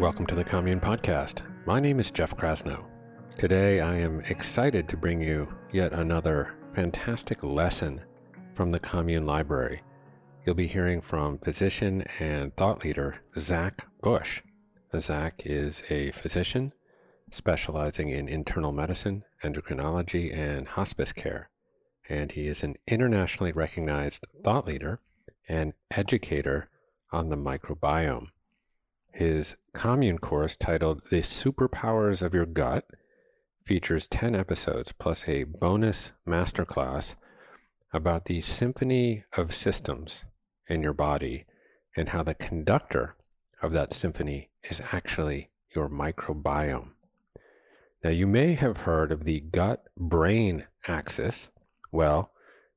Welcome to the Commune Podcast. My name is Jeff Krasno. Today I am excited to bring you yet another fantastic lesson from the Commune Library. You'll be hearing from physician and thought leader Zach Bush. Zach is a physician specializing in internal medicine, endocrinology, and hospice care. And he is an internationally recognized thought leader and educator on the microbiome. His Commune course, titled The Superpowers of Your Gut, features 10 episodes plus a bonus masterclass about the symphony of systems in your body and how the conductor of that symphony is actually your microbiome. Now, you may have heard of the gut-brain axis. Well,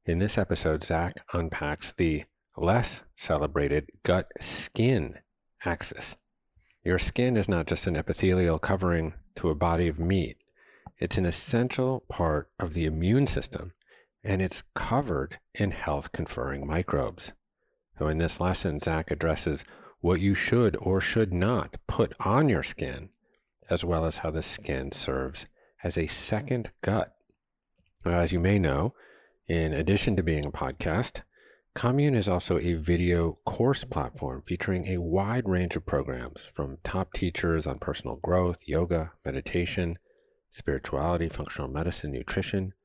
in this episode, Zach unpacks the less celebrated gut-skin axis. Your skin is not just an epithelial covering to a body of meat. It's an essential part of the immune system, and it's covered in health-conferring microbes. So in this lesson, Zach addresses what you should or should not put on your skin, as well as how the skin serves as a second gut. As you may know, in addition to being a podcast, Commune is also a video course platform featuring a wide range of programs from top teachers on personal growth, yoga, meditation, spirituality, functional medicine, nutrition,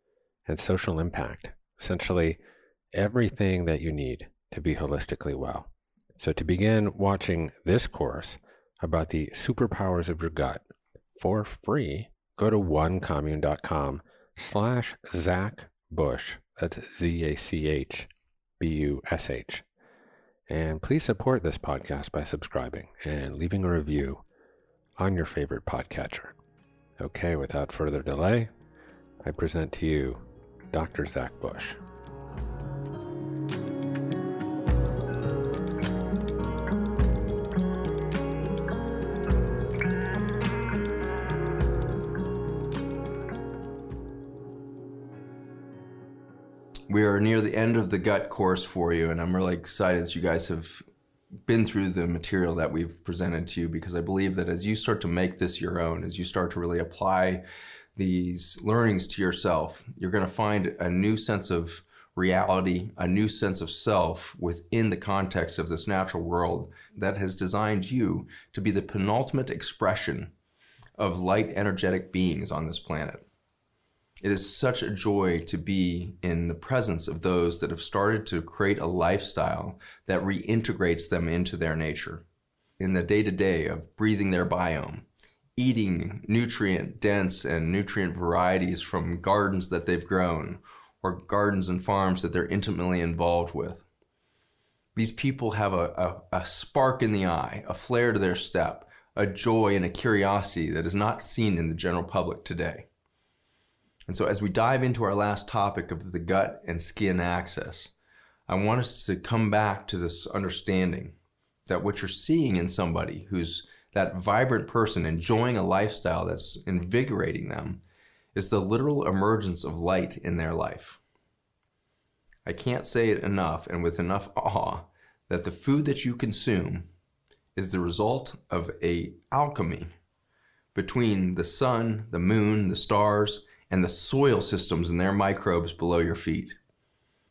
and social impact. Essentially, everything that you need to be holistically well. So to begin watching this course about the superpowers of your gut for free, go to onecommune.com/Zach Bush. That's ZACH BUSH. And please support this podcast by subscribing and leaving a review on your favorite podcatcher. Okay, without further delay, I present to you Dr. Zach Bush. We are near the end of the gut course for you, and I'm really excited that you guys have been through the material that we've presented to you, because I believe that as you start to make this your own, as you start to really apply these learnings to yourself, you're going to find a new sense of reality, a new sense of self within the context of this natural world that has designed you to be the penultimate expression of light, energetic beings on this planet. It is such a joy to be in the presence of those that have started to create a lifestyle that reintegrates them into their nature. In the day-to-day of breathing their biome, eating nutrient-dense and nutrient varieties from gardens that they've grown, or gardens and farms that they're intimately involved with. These people have a spark in the eye, a flare to their step, a joy and a curiosity that is not seen in the general public today. And so as we dive into our last topic of the gut and skin axis, I want us to come back to this understanding that what you're seeing in somebody who's that vibrant person enjoying a lifestyle that's invigorating them is the literal emergence of light in their life. I can't say it enough and with enough awe that the food that you consume is the result of an alchemy between the sun, the moon, the stars, and the soil systems and their microbes below your feet.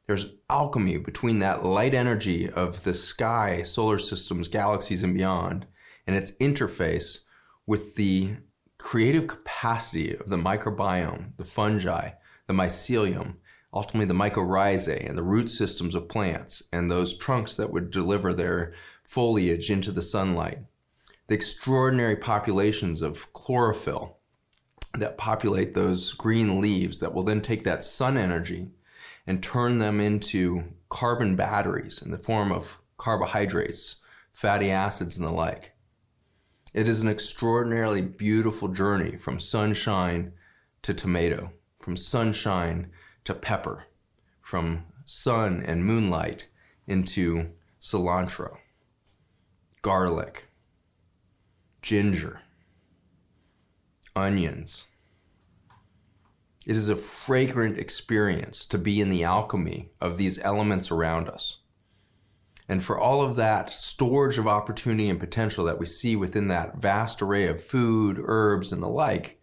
There's alchemy between that light energy of the sky, solar systems, galaxies, and beyond, and its interface with the creative capacity of the microbiome, the fungi, the mycelium, ultimately the mycorrhizae and the root systems of plants and those trunks that would deliver their foliage into the sunlight. The extraordinary populations of chlorophyll that populate those green leaves that will then take that sun energy and turn them into carbon batteries in the form of carbohydrates, fatty acids, and the like. It is an extraordinarily beautiful journey from sunshine to tomato, from sunshine to pepper, from sun and moonlight into cilantro, garlic, ginger, onions. It is a fragrant experience to be in the alchemy of these elements around us. And for all of that storage of opportunity and potential that we see within that vast array of food, herbs, and the like,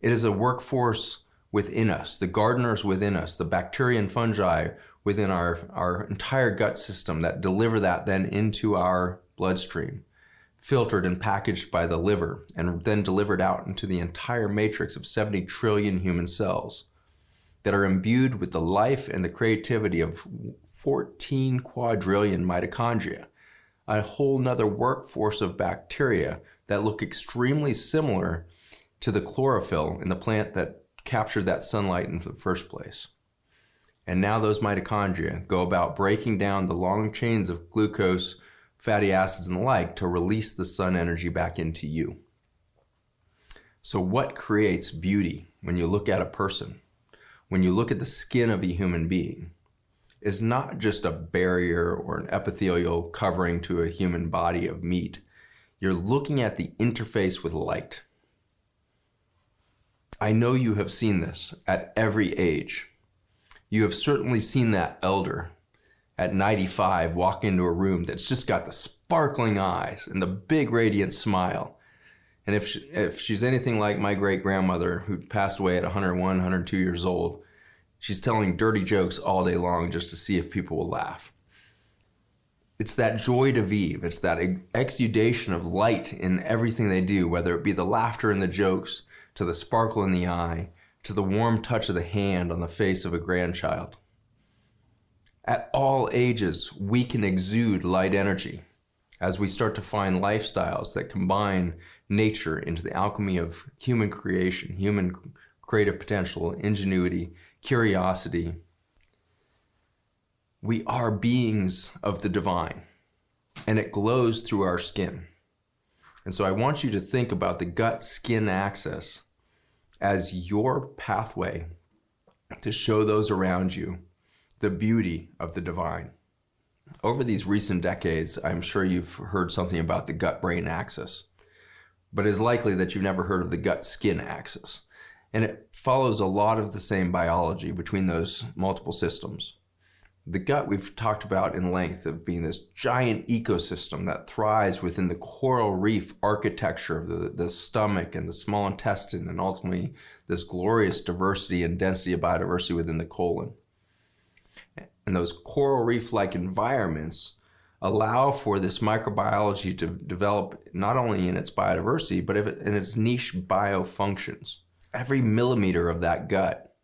it is a workforce within us, the gardeners within us, the bacteria and fungi within our entire gut system that deliver that then into our bloodstream, filtered and packaged by the liver, and then delivered out into the entire matrix of 70 trillion human cells that are imbued with the life and the creativity of 14 quadrillion mitochondria, a whole nother workforce of bacteria that look extremely similar to the chlorophyll in the plant that captured that sunlight in the first place. And now those mitochondria go about breaking down the long chains of glucose, fatty acids, and the like to release the sun energy back into you. So what creates beauty when you look at a person? When you look at the skin of a human being, is not just a barrier or an epithelial covering to a human body of meat. You're looking at the interface with light. I know you have seen this at every age. You have certainly seen that elder at 95 walk into a room that's just got the sparkling eyes and the big radiant smile. And if she's anything like my great-grandmother, who passed away at 101, 102 years old, she's telling dirty jokes all day long just to see if people will laugh. It's that joie de vivre. It's that exudation of light in everything they do, whether it be the laughter and the jokes, to the sparkle in the eye, to the warm touch of the hand on the face of a grandchild. At all ages, we can exude light energy as we start to find lifestyles that combine nature into the alchemy of human creation, human creative potential, ingenuity, curiosity. We are beings of the divine, and it glows through our skin. And so I want you to think about the gut-skin axis as your pathway to show those around you the beauty of the divine. Over these recent decades, I'm sure you've heard something about the gut-brain axis, but it's likely that you've never heard of the gut-skin axis. And it follows a lot of the same biology between those multiple systems. The gut we've talked about in length of being this giant ecosystem that thrives within the coral reef architecture of the stomach and the small intestine, and ultimately this glorious diversity and density of biodiversity within the colon. And those coral reef-like environments allow for this microbiology to develop not only in its biodiversity, but in its niche biofunctions. Every millimeter of that gut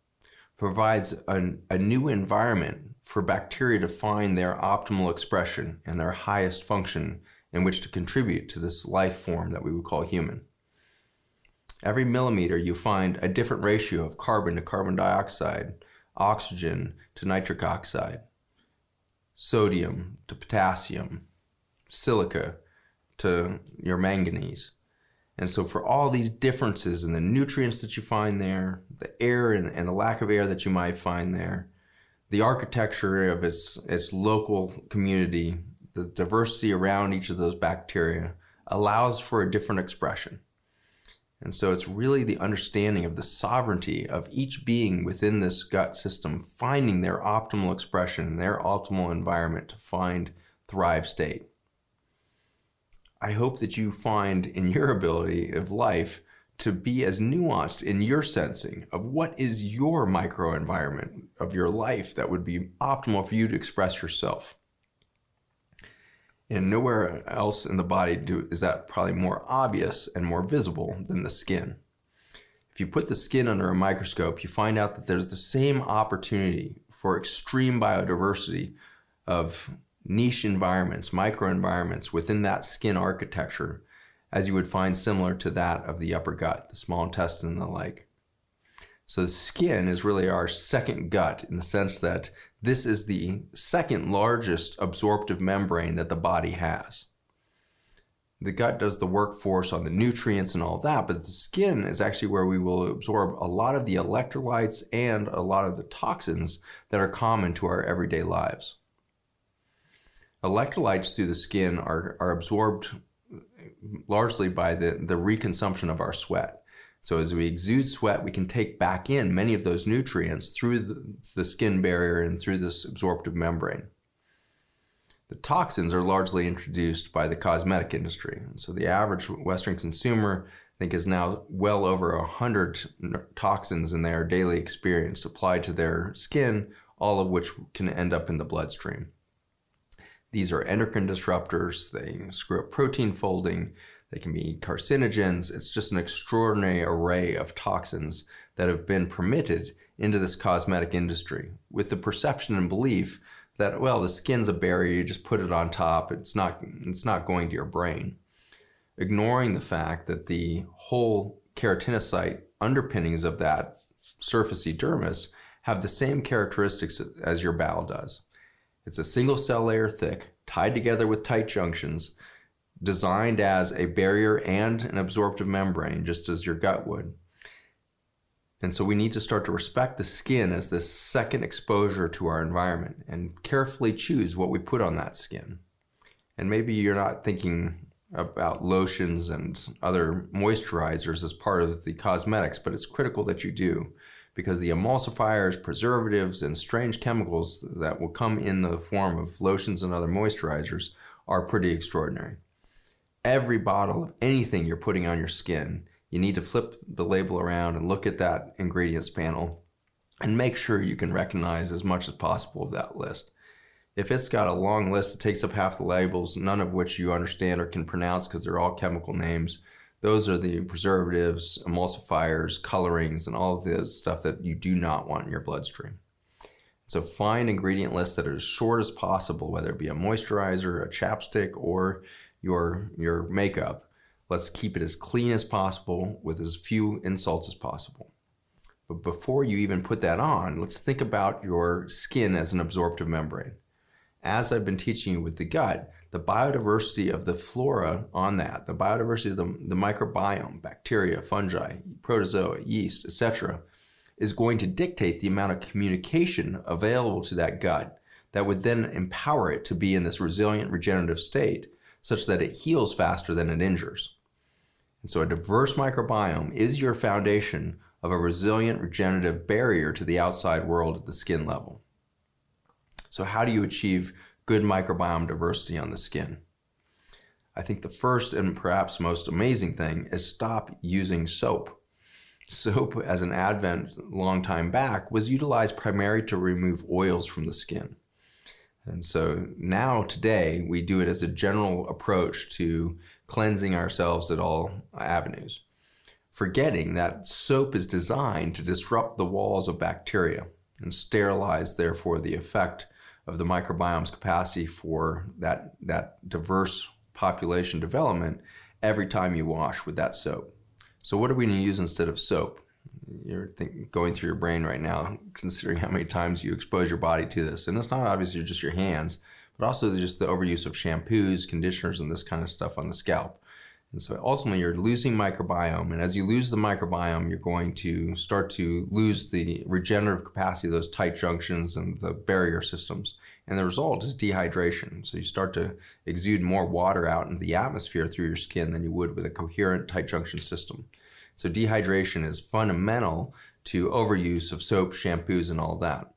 provides a new environment for bacteria to find their optimal expression and their highest function in which to contribute to this life form that we would call human. Every millimeter you find a different ratio of carbon to carbon dioxide, oxygen to nitric oxide, sodium to potassium, silica to your manganese. And so for all these differences in the nutrients that you find there, the air and the lack of air that you might find there, the architecture of its local community, the diversity around each of those bacteria allows for a different expression. And so it's really the understanding of the sovereignty of each being within this gut system, finding their optimal expression, their optimal environment to find thrive state. I hope that you find in your ability of life to be as nuanced in your sensing of what is your microenvironment of your life that would be optimal for you to express yourself. And nowhere else in the body is that probably more obvious and more visible than the skin. If you put the skin under a microscope, you find out that there's the same opportunity for extreme biodiversity of niche environments, microenvironments within that skin architecture, as you would find similar to that of the upper gut, the small intestine, and the like. So the skin is really our second gut in the sense that this is the second largest absorptive membrane that the body has. The gut does the workforce on the nutrients and all that, but the skin is actually where we will absorb a lot of the electrolytes and a lot of the toxins that are common to our everyday lives. Electrolytes through the skin are absorbed largely by the reconsumption of our sweat. So as we exude sweat, we can take back in many of those nutrients through the skin barrier and through this absorptive membrane. The toxins are largely introduced by the cosmetic industry. So the average Western consumer, I think, is now well over 100 toxins in their daily experience applied to their skin, all of which can end up in the bloodstream. These are endocrine disruptors. They screw up protein folding. They can be carcinogens. It's just an extraordinary array of toxins that have been permitted into this cosmetic industry with the perception and belief that, well, the skin's a barrier, you just put it on top, it's not going to your brain. Ignoring the fact that the whole keratinocyte underpinnings of that surfacey dermis have the same characteristics as your bowel does. It's a single cell layer thick, tied together with tight junctions, designed as a barrier and an absorptive membrane, just as your gut would. And so we need to start to respect the skin as this second exposure to our environment and carefully choose what we put on that skin. And maybe you're not thinking about lotions and other moisturizers as part of the cosmetics, but it's critical that you do, because the emulsifiers, preservatives, and strange chemicals that will come in the form of lotions and other moisturizers are pretty extraordinary. Every bottle of anything you're putting on your skin, you need to flip the label around and look at that ingredients panel and make sure you can recognize as much as possible of that list. If it's got a long list that takes up half the labels, none of which you understand or can pronounce because they're all chemical names, those are the preservatives, emulsifiers, colorings, and all of the stuff that you do not want in your bloodstream. So find ingredient lists that are as short as possible, whether it be a moisturizer, a chapstick, or your makeup. Let's keep it as clean as possible with as few insults as possible. But before you even put that on, let's think about your skin as an absorptive membrane. As I've been teaching you with the gut, the biodiversity of the flora on that, the biodiversity of the microbiome, bacteria, fungi, protozoa, yeast, etc., is going to dictate the amount of communication available to that gut that would then empower it to be in this resilient regenerative state such that it heals faster than it injures. And so a diverse microbiome is your foundation of a resilient regenerative barrier to the outside world at the skin level. So how do you achieve good microbiome diversity on the skin? I think the first and perhaps most amazing thing is stop using soap. Soap as an advent a long time back was utilized primarily to remove oils from the skin. And so now today we do it as a general approach to cleansing ourselves at all avenues, forgetting that soap is designed to disrupt the walls of bacteria and sterilize, therefore, the effect of the microbiome's capacity for that diverse population development every time you wash with that soap. So what are we going to use instead of soap? You're going through your brain right now, considering how many times you expose your body to this. And it's not obviously just your hands, but also just the overuse of shampoos, conditioners, and this kind of stuff on the scalp. And so ultimately, you're losing microbiome. And as you lose the microbiome, you're going to start to lose the regenerative capacity of those tight junctions and the barrier systems. And the result is dehydration. So you start to exude more water out into the atmosphere through your skin than you would with a coherent tight junction system. So dehydration is fundamental to overuse of soap, shampoos, and all that.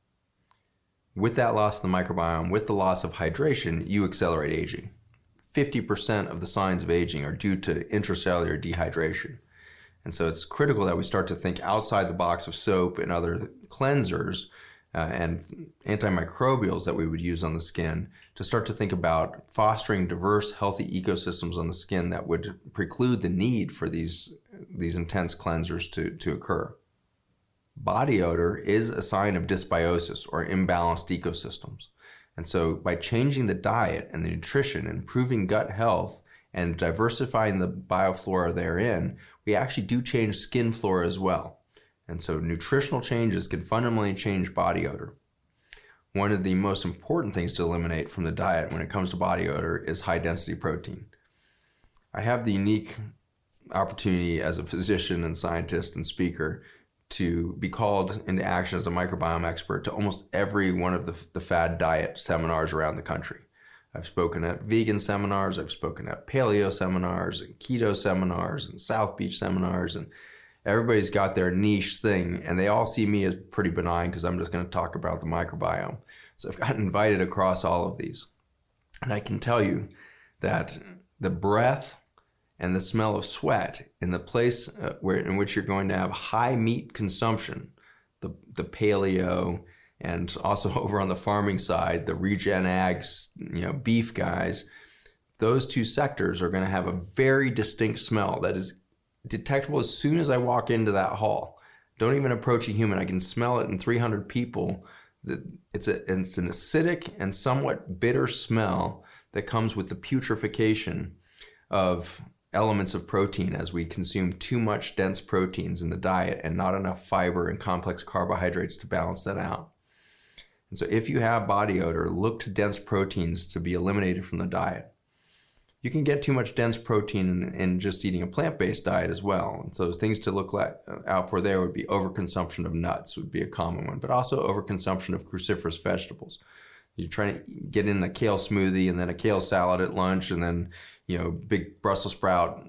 With that loss of the microbiome, with the loss of hydration, you accelerate aging. 50% of the signs of aging are due to intracellular dehydration. And so it's critical that we start to think outside the box of soap and other cleansers and antimicrobials that we would use on the skin to start to think about fostering diverse, healthy ecosystems on the skin that would preclude the need for these intense cleansers to occur. Body odor is a sign of dysbiosis or imbalanced ecosystems. And so by changing the diet and the nutrition, improving gut health, and diversifying the bioflora therein, we actually do change skin flora as well. And so nutritional changes can fundamentally change body odor. One of the most important things to eliminate from the diet when it comes to body odor is high-density protein. I have the unique opportunity as a physician and scientist and speaker to be called into action as a microbiome expert to almost every one of the fad diet seminars around the country. I've spoken at vegan seminars, I've spoken at paleo seminars, and keto seminars, and South Beach seminars, and everybody's got their niche thing, and they all see me as pretty benign because I'm just going to talk about the microbiome. So I've gotten invited across all of these. And I can tell you that the breath and the smell of sweat in the place in which you're going to have high meat consumption, the paleo, and also over on the farming side, the regen ags, beef guys, those two sectors are going to have a very distinct smell that is detectable as soon as I walk into that hall. Don't even approach a human. I can smell it in 300 people. It's an acidic and somewhat bitter smell that comes with the putrefaction of elements of protein as we consume too much dense proteins in the diet and not enough fiber and complex carbohydrates to balance that out. And so if you have body odor, look to dense proteins to be eliminated from the diet. You can get too much dense protein in just eating a plant-based diet as well. And so things to look out for there would be overconsumption of nuts would be a common one, but also overconsumption of cruciferous vegetables. You're trying to get in a kale smoothie and then a kale salad at lunch and then, big Brussels sprout,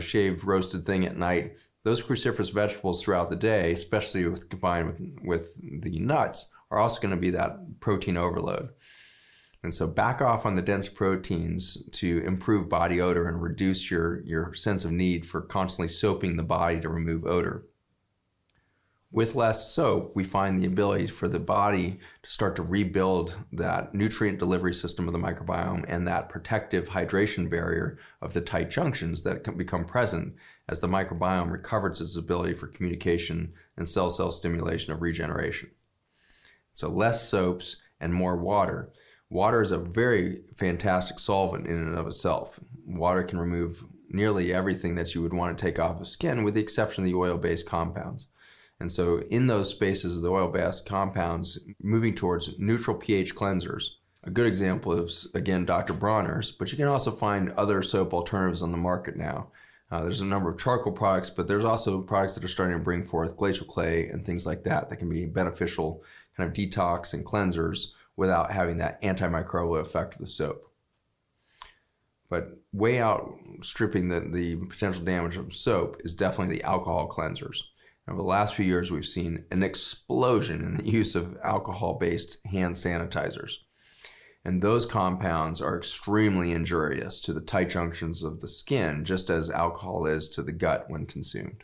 shaved roasted thing at night. Those cruciferous vegetables throughout the day, especially combined with the nuts, are also going to be that protein overload. And so back off on the dense proteins to improve body odor and reduce your sense of need for constantly soaping the body to remove odor. With less soap, we find the ability for the body to start to rebuild that nutrient delivery system of the microbiome and that protective hydration barrier of the tight junctions that can become present as the microbiome recovers its ability for communication and cell-cell stimulation of regeneration. So less soaps and more water. Water is a very fantastic solvent in and of itself. Water can remove nearly everything that you would want to take off of skin with the exception of the oil-based compounds. And so in those spaces of the oil-based compounds, moving towards neutral pH cleansers. A good example is, again, Dr. Bronner's, but you can also find other soap alternatives on the market now. There's a number of charcoal products, but there's also products that are starting to bring forth glacial clay and things like that that can be beneficial kind of detox and cleansers without having that antimicrobial effect of the soap. But way outstripping the potential damage of soap is definitely the alcohol cleansers. Over the last few years, we've seen an explosion in the use of alcohol-based hand sanitizers. And those compounds are extremely injurious to the tight junctions of the skin, just as alcohol is to the gut when consumed.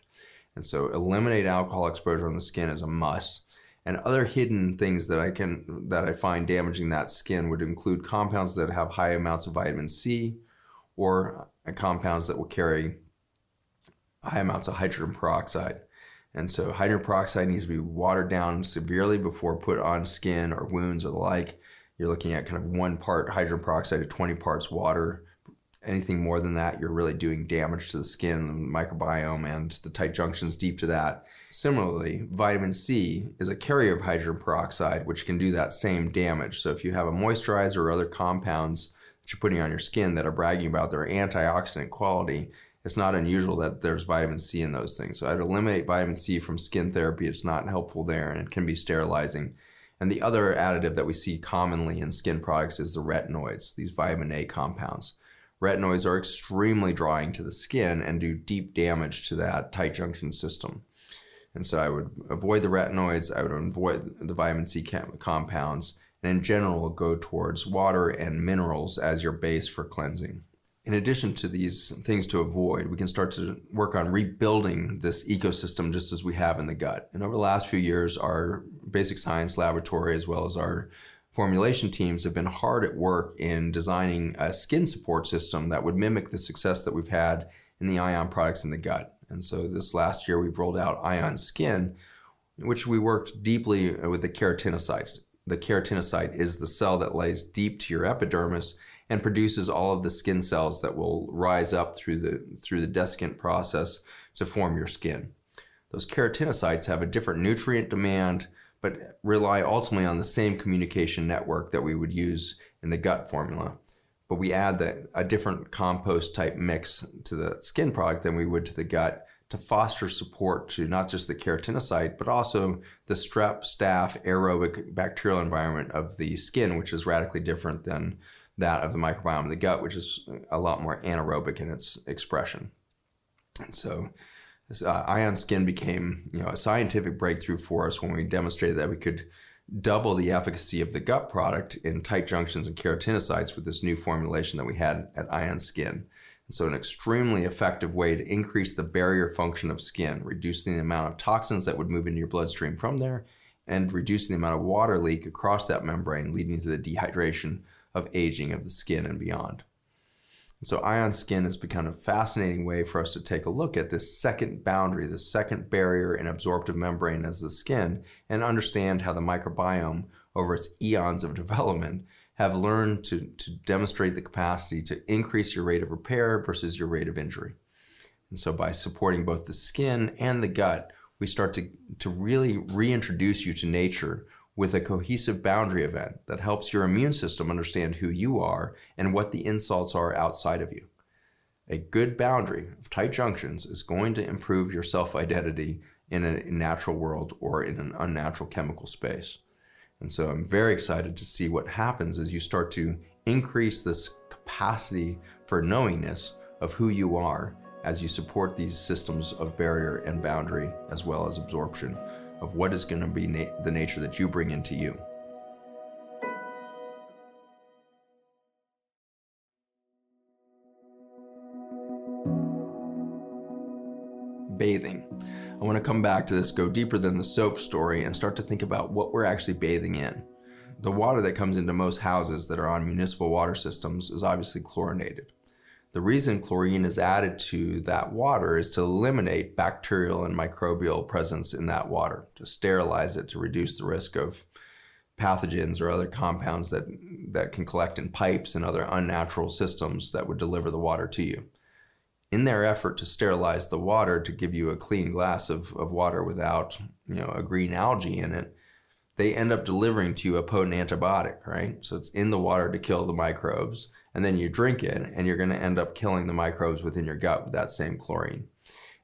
And so eliminate alcohol exposure on the skin is a must. And other hidden things that I find damaging that skin would include compounds that have high amounts of vitamin C or compounds that will carry high amounts of hydrogen peroxide. And so hydrogen peroxide needs to be watered down severely before put on skin or wounds or the like. You're looking at kind of 1 part hydrogen peroxide to 20 parts water. Anything more than that, you're really doing damage to the skin, the microbiome, and the tight junctions deep to that. Similarly, vitamin C is a carrier of hydrogen peroxide, which can do that same damage. So if you have a moisturizer or other compounds that you're putting on your skin that are bragging about their antioxidant quality, it's not unusual that there's vitamin C in those things. So I'd eliminate vitamin C from skin therapy. It's not helpful there, and it can be sterilizing. And the other additive that we see commonly in skin products is the retinoids, these vitamin A compounds. Retinoids are extremely drying to the skin and do deep damage to that tight junction system. And so I would avoid the retinoids, I would avoid the vitamin C compounds, and in general go towards water and minerals as your base for cleansing. In addition to these things to avoid, we can start to work on rebuilding this ecosystem just as we have in the gut. And over the last few years, our basic science laboratory as well as our formulation teams have been hard at work in designing a skin support system that would mimic the success that we've had in the Ion products in the gut. And so this last year, we've rolled out Ion Skin, in which we worked deeply with the keratinocytes. The keratinocyte is the cell that lays deep to your epidermis and produces all of the skin cells that will rise up through the descent process to form your skin. Those keratinocytes have a different nutrient demand, but rely ultimately on the same communication network that we would use in the gut formula. But we add a different compost type mix to the skin product than we would to the gut to foster support to not just the keratinocyte, but also the strep, staph, aerobic bacterial environment of the skin, which is radically different than that of the microbiome of the gut, which is a lot more anaerobic in its expression. And so Ion Skin became a scientific breakthrough for us when we demonstrated that we could double the efficacy of the gut product in tight junctions and keratinocytes with this new formulation that we had at Ion Skin. And so an extremely effective way to increase the barrier function of skin, reducing the amount of toxins that would move into your bloodstream from there, and reducing the amount of water leak across that membrane, leading to the dehydration of aging of the skin and beyond. And so Ion Skin has become a fascinating way for us to take a look at this second boundary, the second barrier and absorptive membrane as the skin, and understand how the microbiome, over its eons of development, have learned to demonstrate the capacity to increase your rate of repair versus your rate of injury. And so by supporting both the skin and the gut, we start to really reintroduce you to nature with a cohesive boundary event that helps your immune system understand who you are and what the insults are outside of you. A good boundary of tight junctions is going to improve your self-identity in a natural world or in an unnatural chemical space. And so I'm very excited to see what happens as you start to increase this capacity for knowingness of who you are as you support these systems of barrier and boundary, as well as absorption of what is going to be the nature that you bring into you. Bathing. I want to come back to this, go deeper than the soap story, and start to think about what we're actually bathing in. The water that comes into most houses that are on municipal water systems is obviously chlorinated. The reason chlorine is added to that water is to eliminate bacterial and microbial presence in that water, to sterilize it, to reduce the risk of pathogens or other compounds that can collect in pipes and other unnatural systems that would deliver the water to you. In their effort to sterilize the water to give you a clean glass of water without, a green algae in it, they end up delivering to you a potent antibiotic, right? So it's in the water to kill the microbes. And then you drink it, and you're going to end up killing the microbes within your gut with that same chlorine.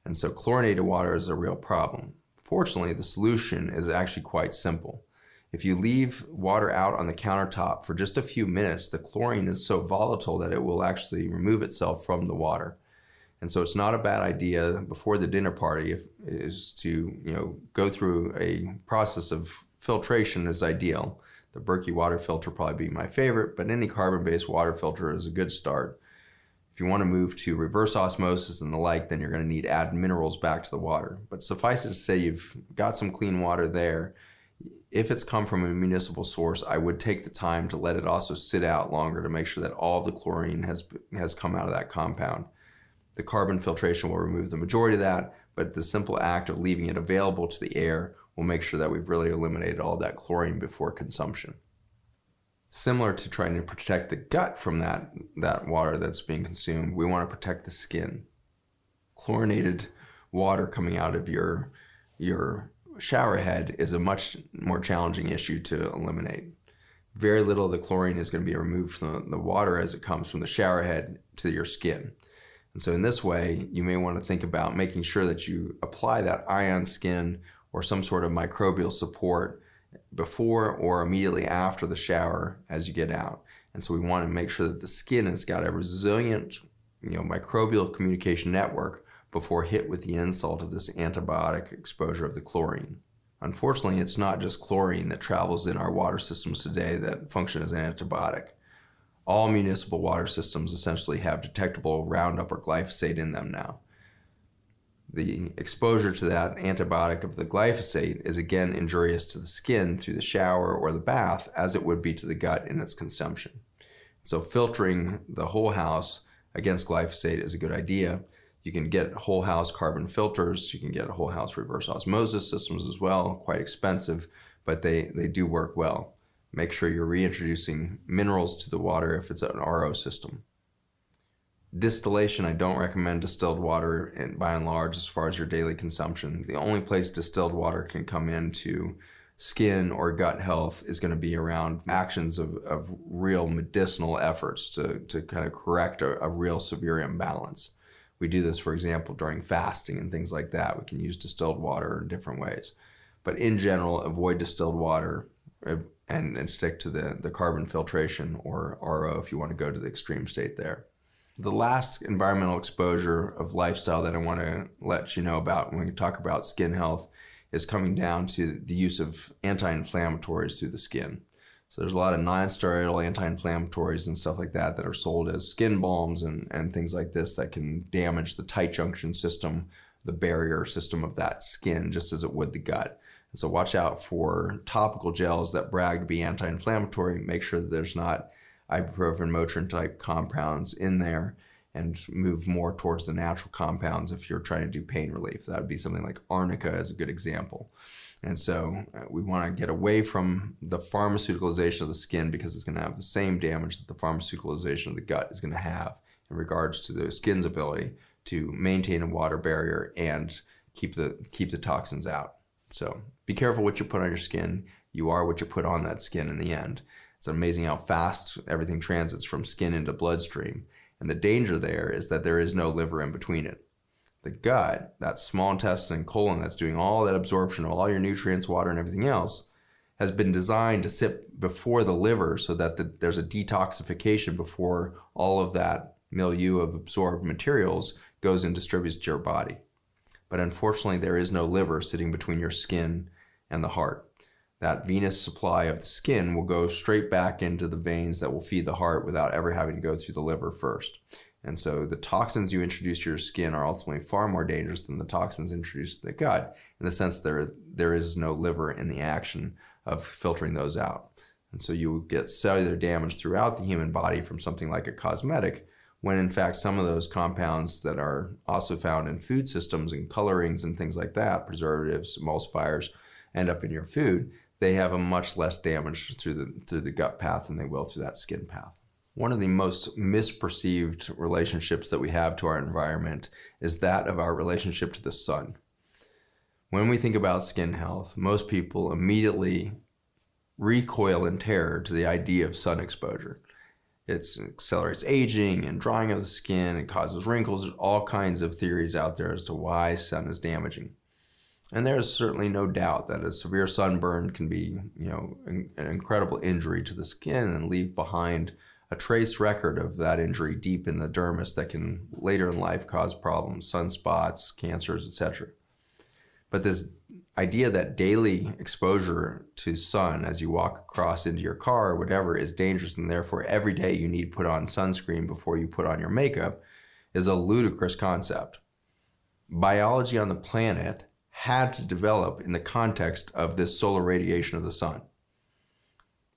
And so chlorinated water is a real problem. Fortunately, the solution is actually quite simple. If you leave water out on the countertop for just a few minutes, the chlorine is so volatile that it will actually remove itself from the water. And so it's not a bad idea before the dinner party is to go through a process of filtration is ideal. The Berkey water filter probably be my favorite, but any carbon-based water filter is a good start. If you want to move to reverse osmosis and the like, then you're going to need to add minerals back to the water. But suffice it to say, you've got some clean water there. If it's come from a municipal source, I would take the time to let it also sit out longer to make sure that all the chlorine has come out of that compound. The carbon filtration will remove the majority of that, but the simple act of leaving it available to the air we'll make sure that we've really eliminated all that chlorine before consumption. Similar to trying to protect the gut from that water that's being consumed, we want to protect the skin. Chlorinated water coming out of your shower head is a much more challenging issue to eliminate. Very little of the chlorine is going to be removed from the water as it comes from the shower head to your skin. And so in this way, you may want to think about making sure that you apply that Ion Skin or some sort of microbial support before or immediately after the shower as you get out. And so we want to make sure that the skin has got a resilient, microbial communication network before hit with the insult of this antibiotic exposure of the chlorine. Unfortunately, it's not just chlorine that travels in our water systems today that function as an antibiotic. All municipal water systems essentially have detectable Roundup or glyphosate in them now. The exposure to that antibiotic of the glyphosate is again injurious to the skin through the shower or the bath as it would be to the gut in its consumption. So filtering the whole house against glyphosate is a good idea. You can get whole house carbon filters, you can get whole house reverse osmosis systems as well, quite expensive, but they do work well. Make sure you're reintroducing minerals to the water if it's an RO system. Distillation, I don't recommend distilled water by and large as far as your daily consumption. The only place distilled water can come into skin or gut health is going to be around actions of real medicinal efforts to kind of correct a real severe imbalance. We do this, for example, during fasting and things like that. We can use distilled water in different ways. But in general, avoid distilled water and stick to the carbon filtration or RO if you want to go to the extreme state there. The last environmental exposure of lifestyle that I want to let you know about when we talk about skin health is coming down to the use of anti-inflammatories through the skin. So there's a lot of non-steroidal anti-inflammatories and stuff like that that are sold as skin balms and things like this that can damage the tight junction system, the barrier system of that skin, just as it would the gut. And so watch out for topical gels that brag to be anti-inflammatory. Make sure that there's not ibuprofen, Motrin type compounds in there, and move more towards the natural compounds if you're trying to do pain relief. That would be something like arnica as a good example. And so we want to get away from the pharmaceuticalization of the skin because it's going to have the same damage that the pharmaceuticalization of the gut is going to have in regards to the skin's ability to maintain a water barrier and keep the toxins out. So be careful what you put on your skin. You are what you put on that skin in the end. It's amazing how fast everything transits from skin into bloodstream. And the danger there is that there is no liver in between it. The gut, that small intestine and colon that's doing all that absorption of all your nutrients, water, and everything else, has been designed to sit before the liver so that there's a detoxification before all of that milieu of absorbed materials goes and distributes to your body. But unfortunately, there is no liver sitting between your skin and the heart. That venous supply of the skin will go straight back into the veins that will feed the heart without ever having to go through the liver first. And so the toxins you introduce to your skin are ultimately far more dangerous than the toxins introduced to the gut, in the sense there is no liver in the action of filtering those out. And so you will get cellular damage throughout the human body from something like a cosmetic, when in fact some of those compounds that are also found in food systems and colorings and things like that, preservatives, emulsifiers, end up in your food, they have a much less damage through the gut path than they will through that skin path. One of the most misperceived relationships that we have to our environment is that of our relationship to the sun. When we think about skin health, most people immediately recoil in terror to the idea of sun exposure. It accelerates aging and drying of the skin. It causes wrinkles. There's all kinds of theories out there as to why sun is damaging. And there is certainly no doubt that a severe sunburn can be, an incredible injury to the skin and leave behind a trace record of that injury deep in the dermis that can later in life cause problems, sunspots, cancers, etc. But this idea that daily exposure to sun as you walk across into your car or whatever is dangerous, and therefore every day you need to put on sunscreen before you put on your makeup, is a ludicrous concept. Biology on the planet had to develop in the context of this solar radiation of the sun.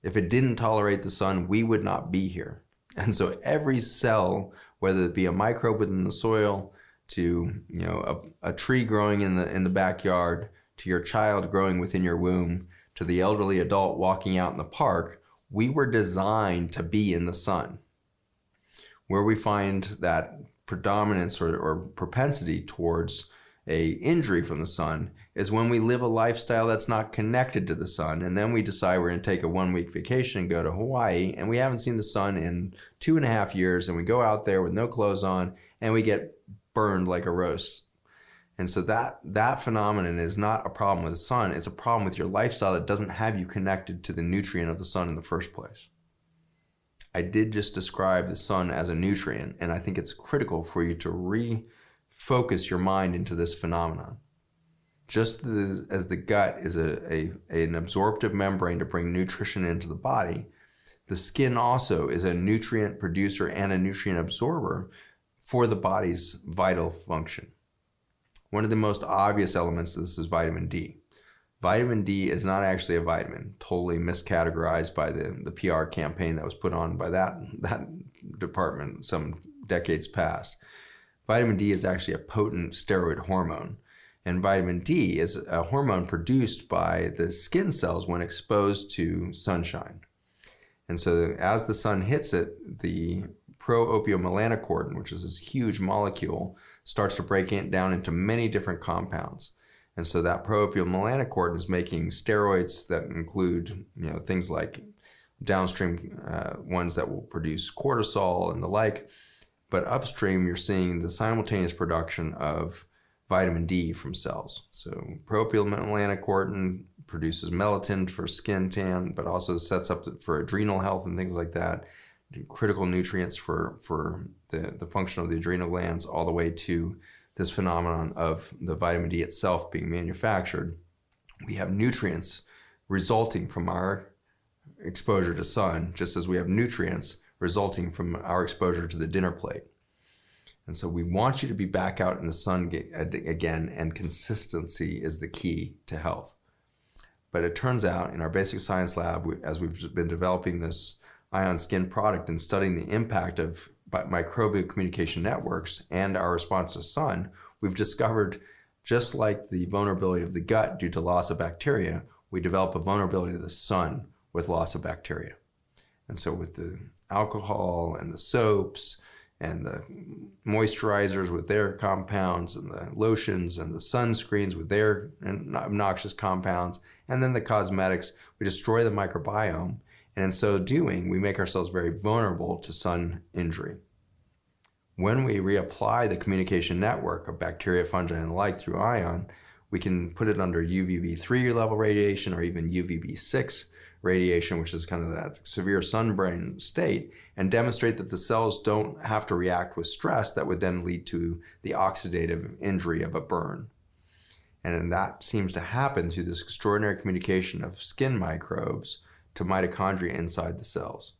If it didn't tolerate the sun, we would not be here. And so every cell, whether it be a microbe within the soil, to a tree growing in the backyard, to your child growing within your womb, to the elderly adult walking out in the park, we were designed to be in the sun. Where we find that predominance or propensity towards a injury from the sun is when we live a lifestyle that's not connected to the sun, and then we decide we're going to take a 1-week vacation and go to Hawaii, and we haven't seen the sun in 2.5 years, and we go out there with no clothes on, and we get burned like a roast. And so that phenomenon is not a problem with the sun. It's a problem with your lifestyle that doesn't have you connected to the nutrient of the sun in the first place. I did just describe the sun as a nutrient, and I think it's critical for you to focus your mind into this phenomenon. Just as the gut is an absorptive membrane to bring nutrition into the body, the skin also is a nutrient producer and a nutrient absorber for the body's vital function. One of the most obvious elements of this is vitamin D. Vitamin D is not actually a vitamin, totally miscategorized by the PR campaign that was put on by that department some decades past. Vitamin D is actually a potent steroid hormone, and vitamin D is a hormone produced by the skin cells when exposed to sunshine. And so as the sun hits it, the pro-opiomelanocortin, which is this huge molecule, starts to break it down into many different compounds. And so that pro-opiomelanocortin is making steroids that include things like downstream ones that will produce cortisol and the like. But upstream, you're seeing the simultaneous production of vitamin D from cells. So pro-opiomelanocortin produces melatonin for skin tan, but also sets up for adrenal health and things like that, critical nutrients for the function of the adrenal glands, all the way to this phenomenon of the vitamin D itself being manufactured we have nutrients resulting from our exposure to sun, just as we have nutrients resulting from our exposure to the dinner plate. And so we want you to be back out in the sun again, and consistency is the key to health. But it turns out in our basic science lab, as we've been developing this Ion Skin product and studying the impact of microbial communication networks and our response to sun, we've discovered just like the vulnerability of the gut due to loss of bacteria, we develop a vulnerability to the sun with loss of bacteria. And so with the alcohol and the soaps and the moisturizers with their compounds and the lotions and the sunscreens with their obnoxious compounds, and then the cosmetics, we destroy the microbiome. And in so doing, we make ourselves very vulnerable to sun injury. When we reapply the communication network of bacteria, fungi, and the like through Ion, we can put it under UVB3 level radiation or even UVB6 radiation, which is kind of that severe sunburn state, and demonstrate that the cells don't have to react with stress that would then lead to the oxidative injury of a burn. And that seems to happen through this extraordinary communication of skin microbes to mitochondria inside the cells.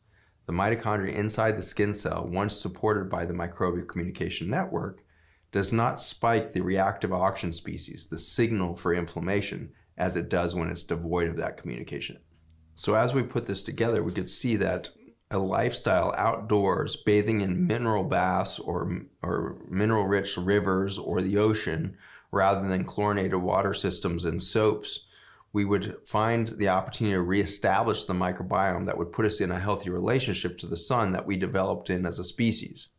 The mitochondria inside the skin cell, once supported by the microbial communication network, does not spike the reactive oxygen species, the signal for inflammation, as it does when it's devoid of that communication. So as we put this together, we could see that a lifestyle outdoors, bathing in mineral baths or mineral-rich rivers or the ocean, rather than chlorinated water systems and soaps, we would find the opportunity to reestablish the microbiome that would put us in a healthy relationship to the sun that we developed in as a species.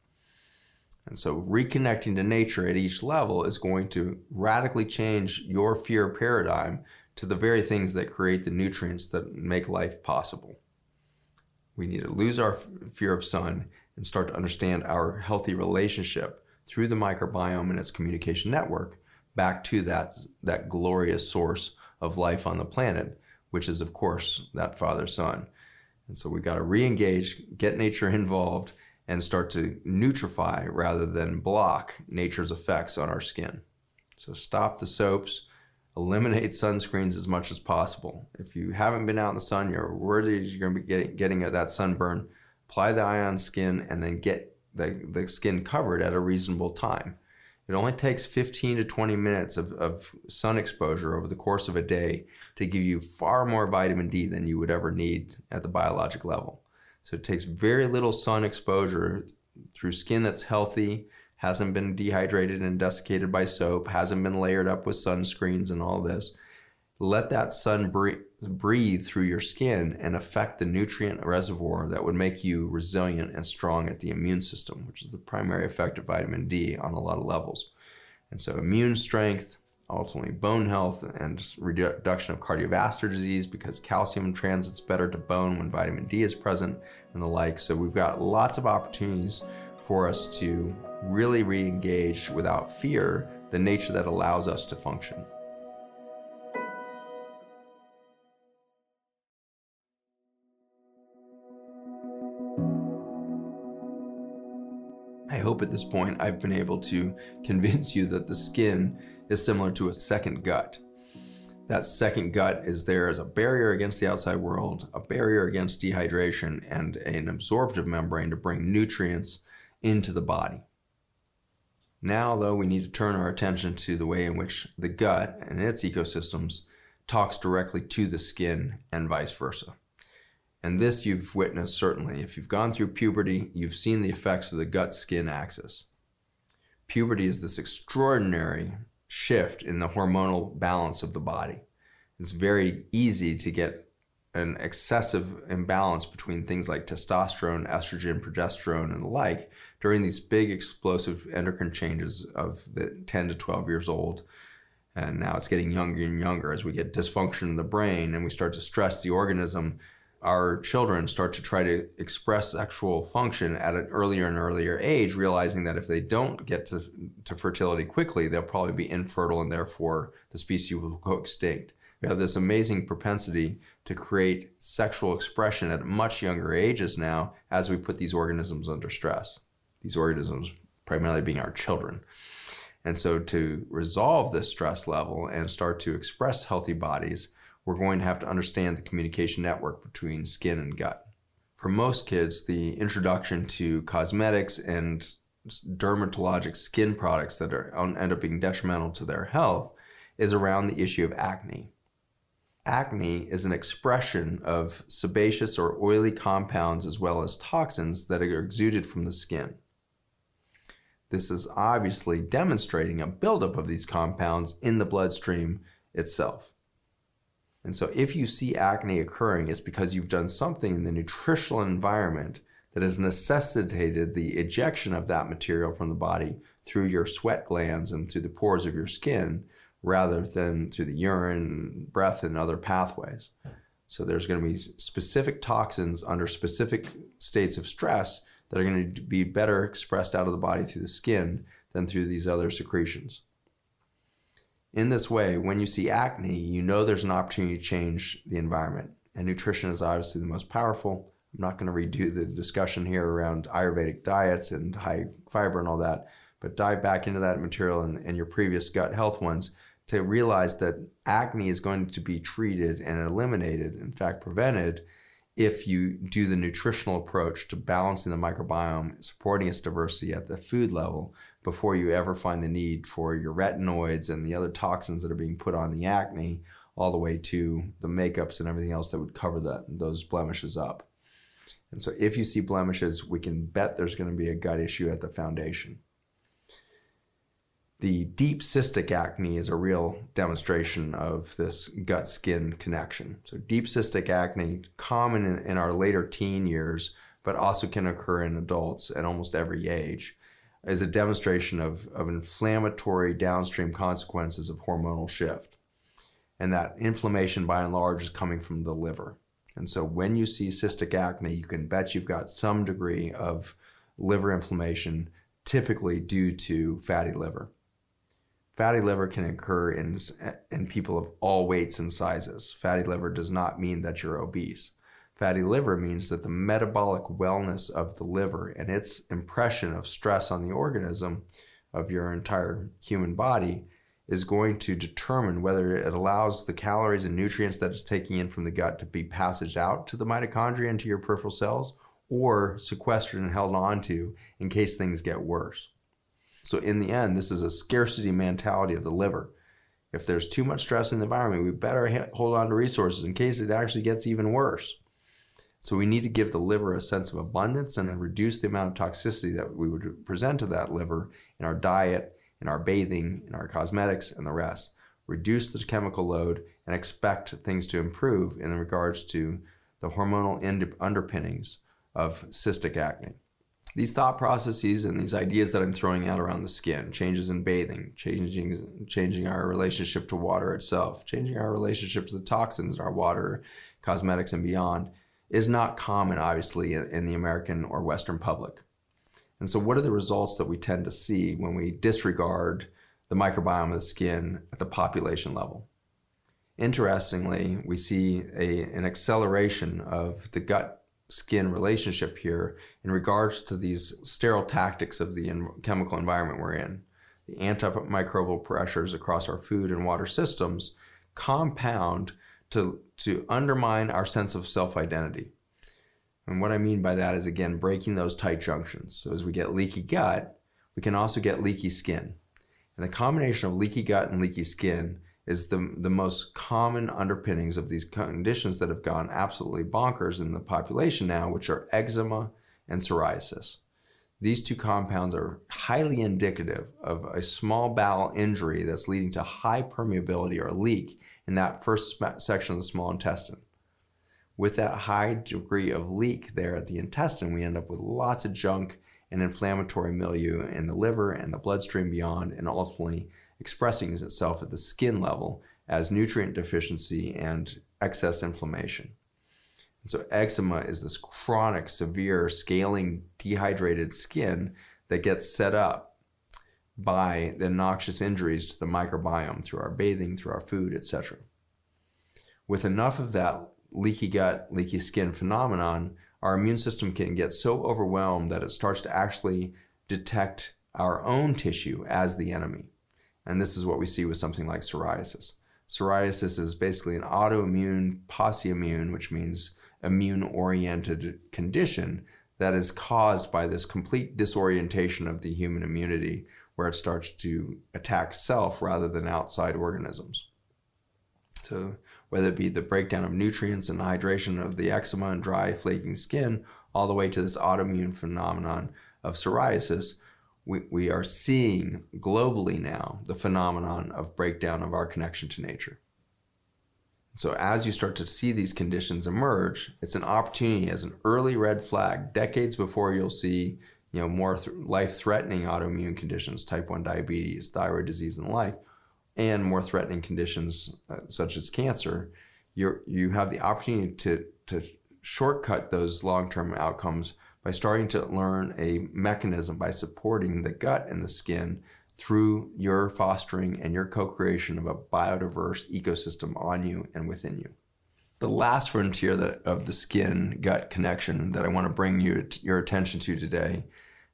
And so reconnecting to nature at each level is going to radically change your fear paradigm to the very things that create the nutrients that make life possible. We need to lose our fear of sun and start to understand our healthy relationship through the microbiome and its communication network back to that glorious source of life on the planet, which is, of course, that father sun. And so we got to re-engage, get nature involved, and start to nutrify rather than block nature's effects on our skin. So stop the soaps, eliminate sunscreens as much as possible. If you haven't been out in the sun, you're worried you're going to be getting that sunburn, apply the Ion Skin and then get the skin covered at a reasonable time. It only takes 15 to 20 minutes of sun exposure over the course of a day to give you far more vitamin D than you would ever need at the biologic level. So it takes very little sun exposure through skin that's healthy, hasn't been dehydrated and desiccated by soap, hasn't been layered up with sunscreens and all this. Let that sun breathe through your skin and affect the nutrient reservoir that would make you resilient and strong at the immune system, which is the primary effect of vitamin D on a lot of levels. And so immune strength, ultimately bone health, and reduction of cardiovascular disease because calcium transits better to bone when vitamin D is present and the like. So we've got lots of opportunities for us to really re-engage without fear the nature that allows us to function. I hope at this point I've been able to convince you that the skin is similar to a second gut. That second gut is there as a barrier against the outside world, a barrier against dehydration, and an absorptive membrane to bring nutrients into the body. Now, though, we need to turn our attention to the way in which the gut and its ecosystems talks directly to the skin and vice versa. And this you've witnessed certainly. If you've gone through puberty, you've seen the effects of the gut-skin axis. Puberty is this extraordinary shift in the hormonal balance of the body. It's very easy to get an excessive imbalance between things like testosterone, estrogen, progesterone, and the like during these big explosive endocrine changes of the 10 to 12 years old. And now it's getting younger and younger as we get dysfunction in the brain and we start to stress the organism. Our children start to try to express sexual function at an earlier and earlier age, realizing that if they don't get to fertility quickly, they'll probably be infertile and therefore the species will go extinct. We have this amazing propensity to create sexual expression at much younger ages now as we put these organisms under stress. These organisms primarily being our children. And so to resolve this stress level and start to express healthy bodies, we're going to have to understand the communication network between skin and gut. For most kids, the introduction to cosmetics and dermatologic skin products that are end up being detrimental to their health is around the issue of acne. Acne is an expression of sebaceous or oily compounds as well as toxins that are exuded from the skin. This is obviously demonstrating a buildup of these compounds in the bloodstream itself. And so if you see acne occurring, it's because you've done something in the nutritional environment that has necessitated the ejection of that material from the body through your sweat glands and through the pores of your skin, rather than through the urine, breath, and other pathways. So there's going to be specific toxins under specific states of stress that are going to be better expressed out of the body through the skin than through these other secretions. In this way, when you see acne, you know there's an opportunity to change the environment. And nutrition is obviously the most powerful. I'm not going to redo the discussion here around Ayurvedic diets and high fiber and all that, but dive back into that material and your previous gut health ones to realize that acne is going to be treated and eliminated, in fact prevented, if you do the nutritional approach to balancing the microbiome, supporting its diversity at the food level before you ever find the need for your retinoids and the other toxins that are being put on the acne, all the way to the makeups and everything else that would cover those blemishes up. And so if you see blemishes, we can bet there's going to be a gut issue at the foundation. The deep cystic acne is a real demonstration of this gut-skin connection. So deep cystic acne, common in our later teen years, but also can occur in adults at almost every age, is a demonstration of inflammatory downstream consequences of hormonal shift. And that inflammation, by and large, is coming from the liver. And so when you see cystic acne, you can bet you've got some degree of liver inflammation, typically due to fatty liver. Fatty liver can occur in people of all weights and sizes. Fatty liver does not mean that you're obese. Fatty liver means that the metabolic wellness of the liver and its impression of stress on the organism of your entire human body is going to determine whether it allows the calories and nutrients that it's taking in from the gut to be passaged out to the mitochondria and to your peripheral cells, or sequestered and held onto in case things get worse. So in the end, this is a scarcity mentality of the liver. If there's too much stress in the environment, we better hold on to resources in case it actually gets even worse. So we need to give the liver a sense of abundance and reduce the amount of toxicity that we would present to that liver in our diet, in our bathing, in our cosmetics, and the rest. Reduce the chemical load and expect things to improve in regards to the hormonal underpinnings of cystic acne. These thought processes and these ideas that I'm throwing out around the skin, changes in bathing, changing our relationship to water itself, changing our relationship to the toxins in our water, cosmetics and beyond, is not common, obviously, in the American or Western public. And so what are the results that we tend to see when we disregard the microbiome of the skin at the population level? Interestingly, we see an acceleration of the gut skin relationship here in regards to these sterile tactics of the chemical environment we're in. The antimicrobial pressures across our food and water systems compound to undermine our sense of self-identity. And what I mean by that is, again, breaking those tight junctions. So as we get leaky gut, we can also get leaky skin. And the combination of leaky gut and leaky skin is the most common underpinnings of these conditions that have gone absolutely bonkers in the population now, which are eczema and psoriasis. These two compounds are highly indicative of a small bowel injury that's leading to high permeability or leak in that first section of the small intestine. With that high degree of leak there at the intestine, we end up with lots of junk and inflammatory milieu in the liver and the bloodstream beyond, and ultimately expressing itself at the skin level as nutrient deficiency and excess inflammation. And so eczema is this chronic, severe, scaling, dehydrated skin that gets set up by the noxious injuries to the microbiome through our bathing, through our food, etc. With enough of that leaky gut, leaky skin phenomenon, our immune system can get so overwhelmed that it starts to actually detect our own tissue as the enemy. And this is what we see with something like psoriasis. Psoriasis is basically an autoimmune, posse-immune, which means immune-oriented condition that is caused by this complete disorientation of the human immunity, where it starts to attack self rather than outside organisms. So whether it be the breakdown of nutrients and hydration of the eczema and dry, flaking skin, all the way to this autoimmune phenomenon of psoriasis, we are seeing globally now the phenomenon of breakdown of our connection to nature. So as you start to see these conditions emerge, it's an opportunity as an early red flag, decades before you'll see, you know, more life-threatening autoimmune conditions, type 1 diabetes, thyroid disease, and the like, and more threatening conditions such as cancer. You have the opportunity to shortcut those long-term outcomes by starting to learn a mechanism by supporting the gut and the skin through your fostering and your co-creation of a biodiverse ecosystem on you and within you. The last frontier of the skin-gut connection that I want to bring your attention to today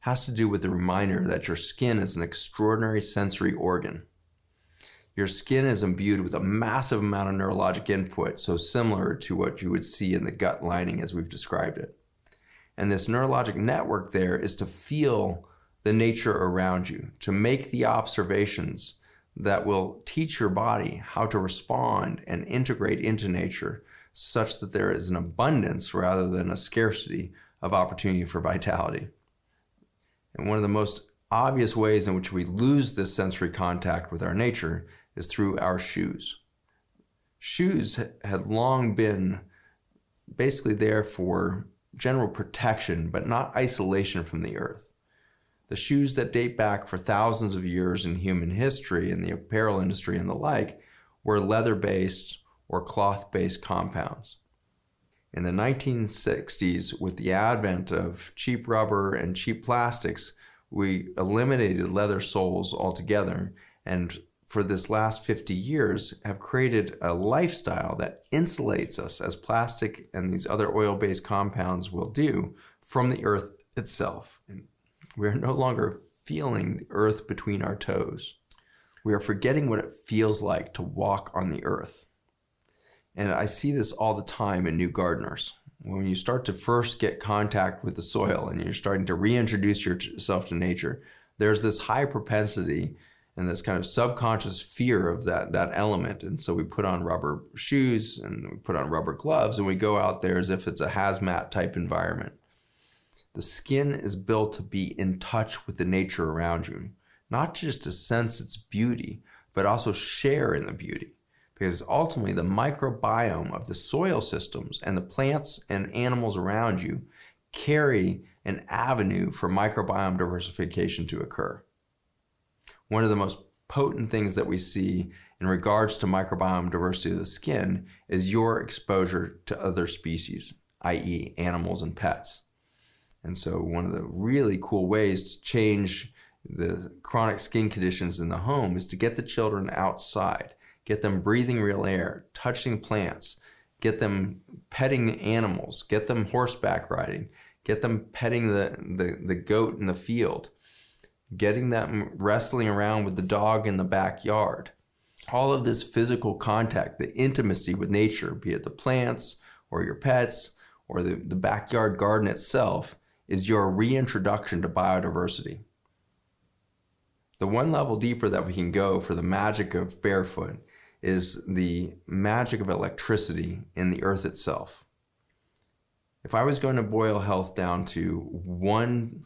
has to do with the reminder that your skin is an extraordinary sensory organ. Your skin is imbued with a massive amount of neurologic input, so similar to what you would see in the gut lining as we've described it. And this neurologic network there is to feel the nature around you, to make the observations that will teach your body how to respond and integrate into nature such that there is an abundance rather than a scarcity of opportunity for vitality. And one of the most obvious ways in which we lose this sensory contact with our nature is through our shoes. Shoes had long been basically there for general protection, but not isolation from the earth. The shoes that date back for thousands of years in human history in the apparel industry and the like were leather-based or cloth-based compounds. In the 1960s, with the advent of cheap rubber and cheap plastics, we eliminated leather soles altogether, and for this last 50 years have created a lifestyle that insulates us, as plastic and these other oil-based compounds will do, from the earth itself. We are no longer feeling the earth between our toes. We are forgetting what it feels like to walk on the earth. And I see this all the time in new gardeners. When you start to first get contact with the soil and you're starting to reintroduce yourself to nature, there's this high propensity and this kind of subconscious fear of that element. And so we put on rubber shoes and we put on rubber gloves and we go out there as if it's a hazmat type environment. The skin is built to be in touch with the nature around you, not just to sense its beauty, but also share in the beauty. Because ultimately, the microbiome of the soil systems and the plants and animals around you carry an avenue for microbiome diversification to occur. One of the most potent things that we see in regards to microbiome diversity of the skin is your exposure to other species, i.e. animals and pets. And so one of the really cool ways to change the chronic skin conditions in the home is to get the children outside, get them breathing real air, touching plants, get them petting animals, get them horseback riding, get them petting the goat in the field, getting them wrestling around with the dog in the backyard. All of this physical contact, the intimacy with nature, be it the plants or your pets or the backyard garden itself, is your reintroduction to biodiversity. The one level deeper that we can go for the magic of barefoot is the magic of electricity in the earth itself. If I was going to boil health down to one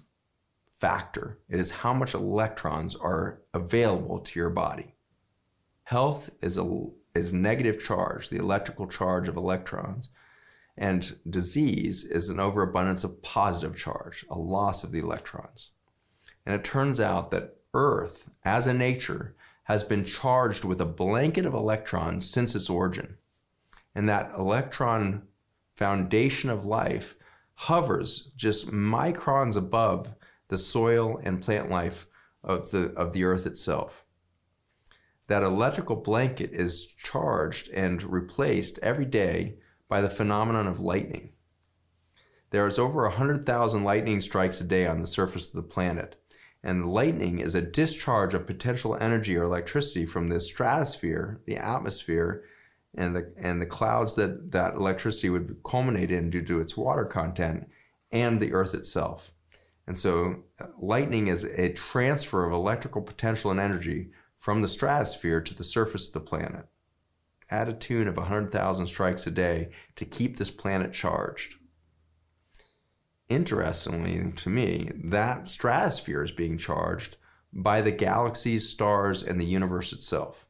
factor, it is how much electrons are available to your body. Health is negative charge, the electrical charge of electrons. And disease is an overabundance of positive charge, a loss of the electrons. And it turns out that Earth, as a nature, has been charged with a blanket of electrons since its origin. And that electron foundation of life hovers just microns above the soil and plant life of the Earth itself. That electrical blanket is charged and replaced every day by the phenomenon of lightning. There is over 100,000 lightning strikes a day on the surface of the planet, And lightning is a discharge of potential energy or electricity from the stratosphere, the atmosphere, and the clouds that electricity would culminate in due to its water content and the Earth itself. And so lightning is a transfer of electrical potential and energy from the stratosphere to the surface of the planet at a tune of 100,000 strikes a day to keep this planet charged. Interestingly to me, that stratosphere is being charged by the galaxies, stars, and the universe itself.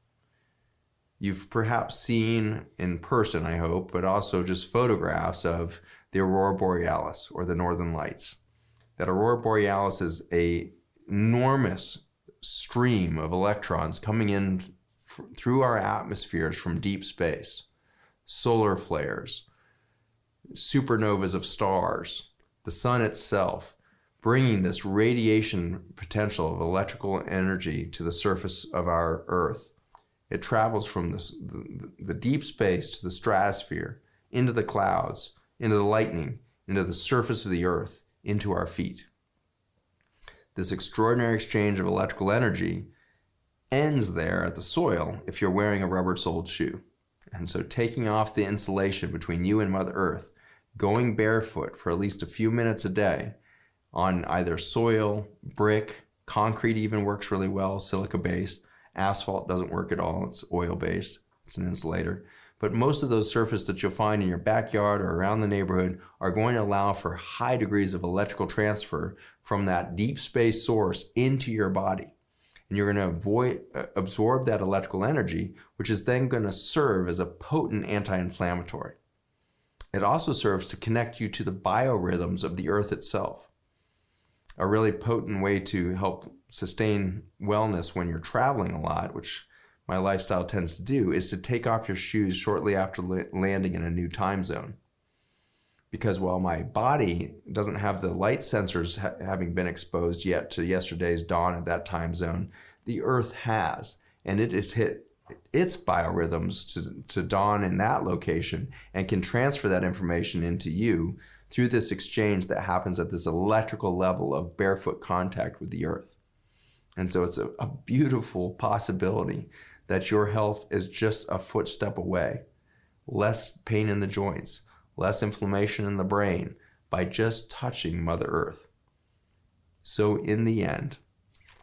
You've perhaps seen in person, I hope, but also just photographs of the Aurora Borealis or the Northern Lights. That Aurora Borealis is an enormous stream of electrons coming in through our atmospheres from deep space, solar flares, supernovas of stars, the sun itself, bringing this radiation potential of electrical energy to the surface of our Earth. It travels from the deep space to the stratosphere, into the clouds, into the lightning, into the surface of the Earth, into our feet. This extraordinary exchange of electrical energy ends there at the soil if you're wearing a rubber-soled shoe. And so taking off the insulation between you and Mother Earth, going barefoot for at least a few minutes a day on either soil, brick, concrete even works really well, silica-based. Asphalt doesn't work at all. It's oil-based. It's an insulator. But most of those surfaces that you'll find in your backyard or around the neighborhood are going to allow for high degrees of electrical transfer from that deep space source into your body. And you're going to absorb that electrical energy, which is then going to serve as a potent anti-inflammatory. It also serves to connect you to the biorhythms of the Earth itself. A really potent way to help sustain wellness when you're traveling a lot, which my lifestyle tends to do, is to take off your shoes shortly after landing in a new time zone. Because while my body doesn't have the light sensors having been exposed yet to yesterday's dawn at that time zone, the Earth has, and it has hit its biorhythms to dawn in that location and can transfer that information into you through this exchange that happens at this electrical level of barefoot contact with the Earth. And so it's a beautiful possibility that your health is just a footstep away. Less pain in the joints, less inflammation in the brain by just touching Mother Earth. So in the end,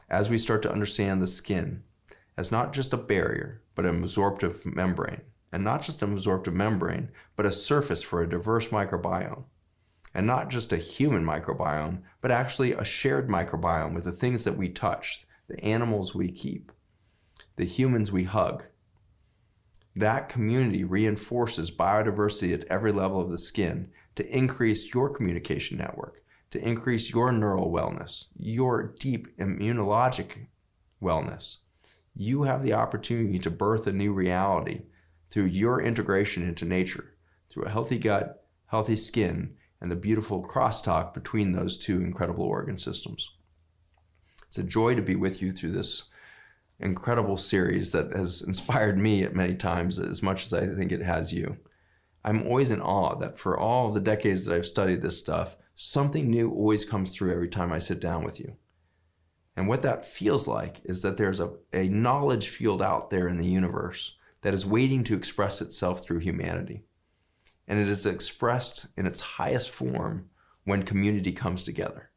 as we start to understand the skin as not just a barrier, but an absorptive membrane, and not just an absorptive membrane, but a surface for a diverse microbiome, and not just a human microbiome, but actually a shared microbiome with the things that we touch, the animals we keep, the humans we hug. That community reinforces biodiversity at every level of the skin to increase your communication network, to increase your neural wellness, your deep immunologic wellness. You have the opportunity to birth a new reality through your integration into nature, through a healthy gut, healthy skin, and the beautiful crosstalk between those two incredible organ systems. It's a joy to be with you through this incredible series that has inspired me at many times as much as I think it has you. I'm always in awe that for all the decades that I've studied this stuff, something new always comes through every time I sit down with you. And what that feels like is that there's a knowledge field out there in the universe that is waiting to express itself through humanity. And it is expressed in its highest form when community comes together.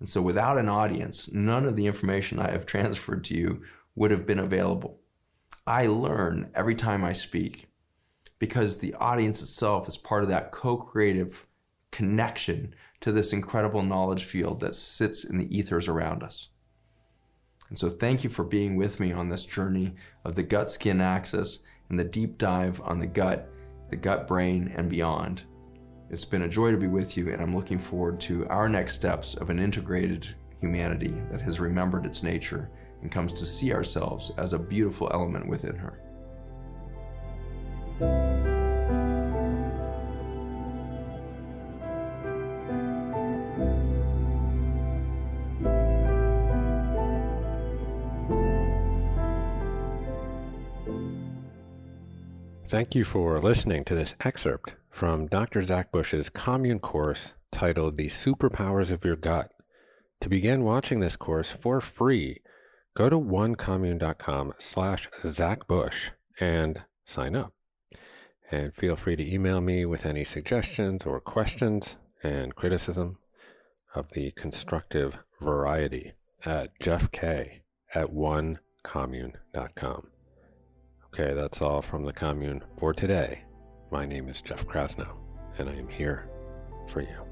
And so without an audience, none of the information I have transferred to you would have been available. I learn every time I speak because the audience itself is part of that co-creative connection to this incredible knowledge field that sits in the ethers around us. And so thank you for being with me on this journey of the gut-skin axis and the deep dive on the gut brain, and beyond. It's been a joy to be with you, and I'm looking forward to our next steps of an integrated humanity that has remembered its nature and comes to see ourselves as a beautiful element within her. Thank you for listening to this excerpt from Dr. Zach Bush's Commune course titled The Superpowers of Your Gut, To begin watching this course for free, go to onecommune.com/Zach Bush and sign up. And feel free to email me with any suggestions or questions and criticism of the constructive variety at jeffk@onecommune.com. Okay, that's all from the Commune for today. My name is Jeff Krasno, and I am here for you.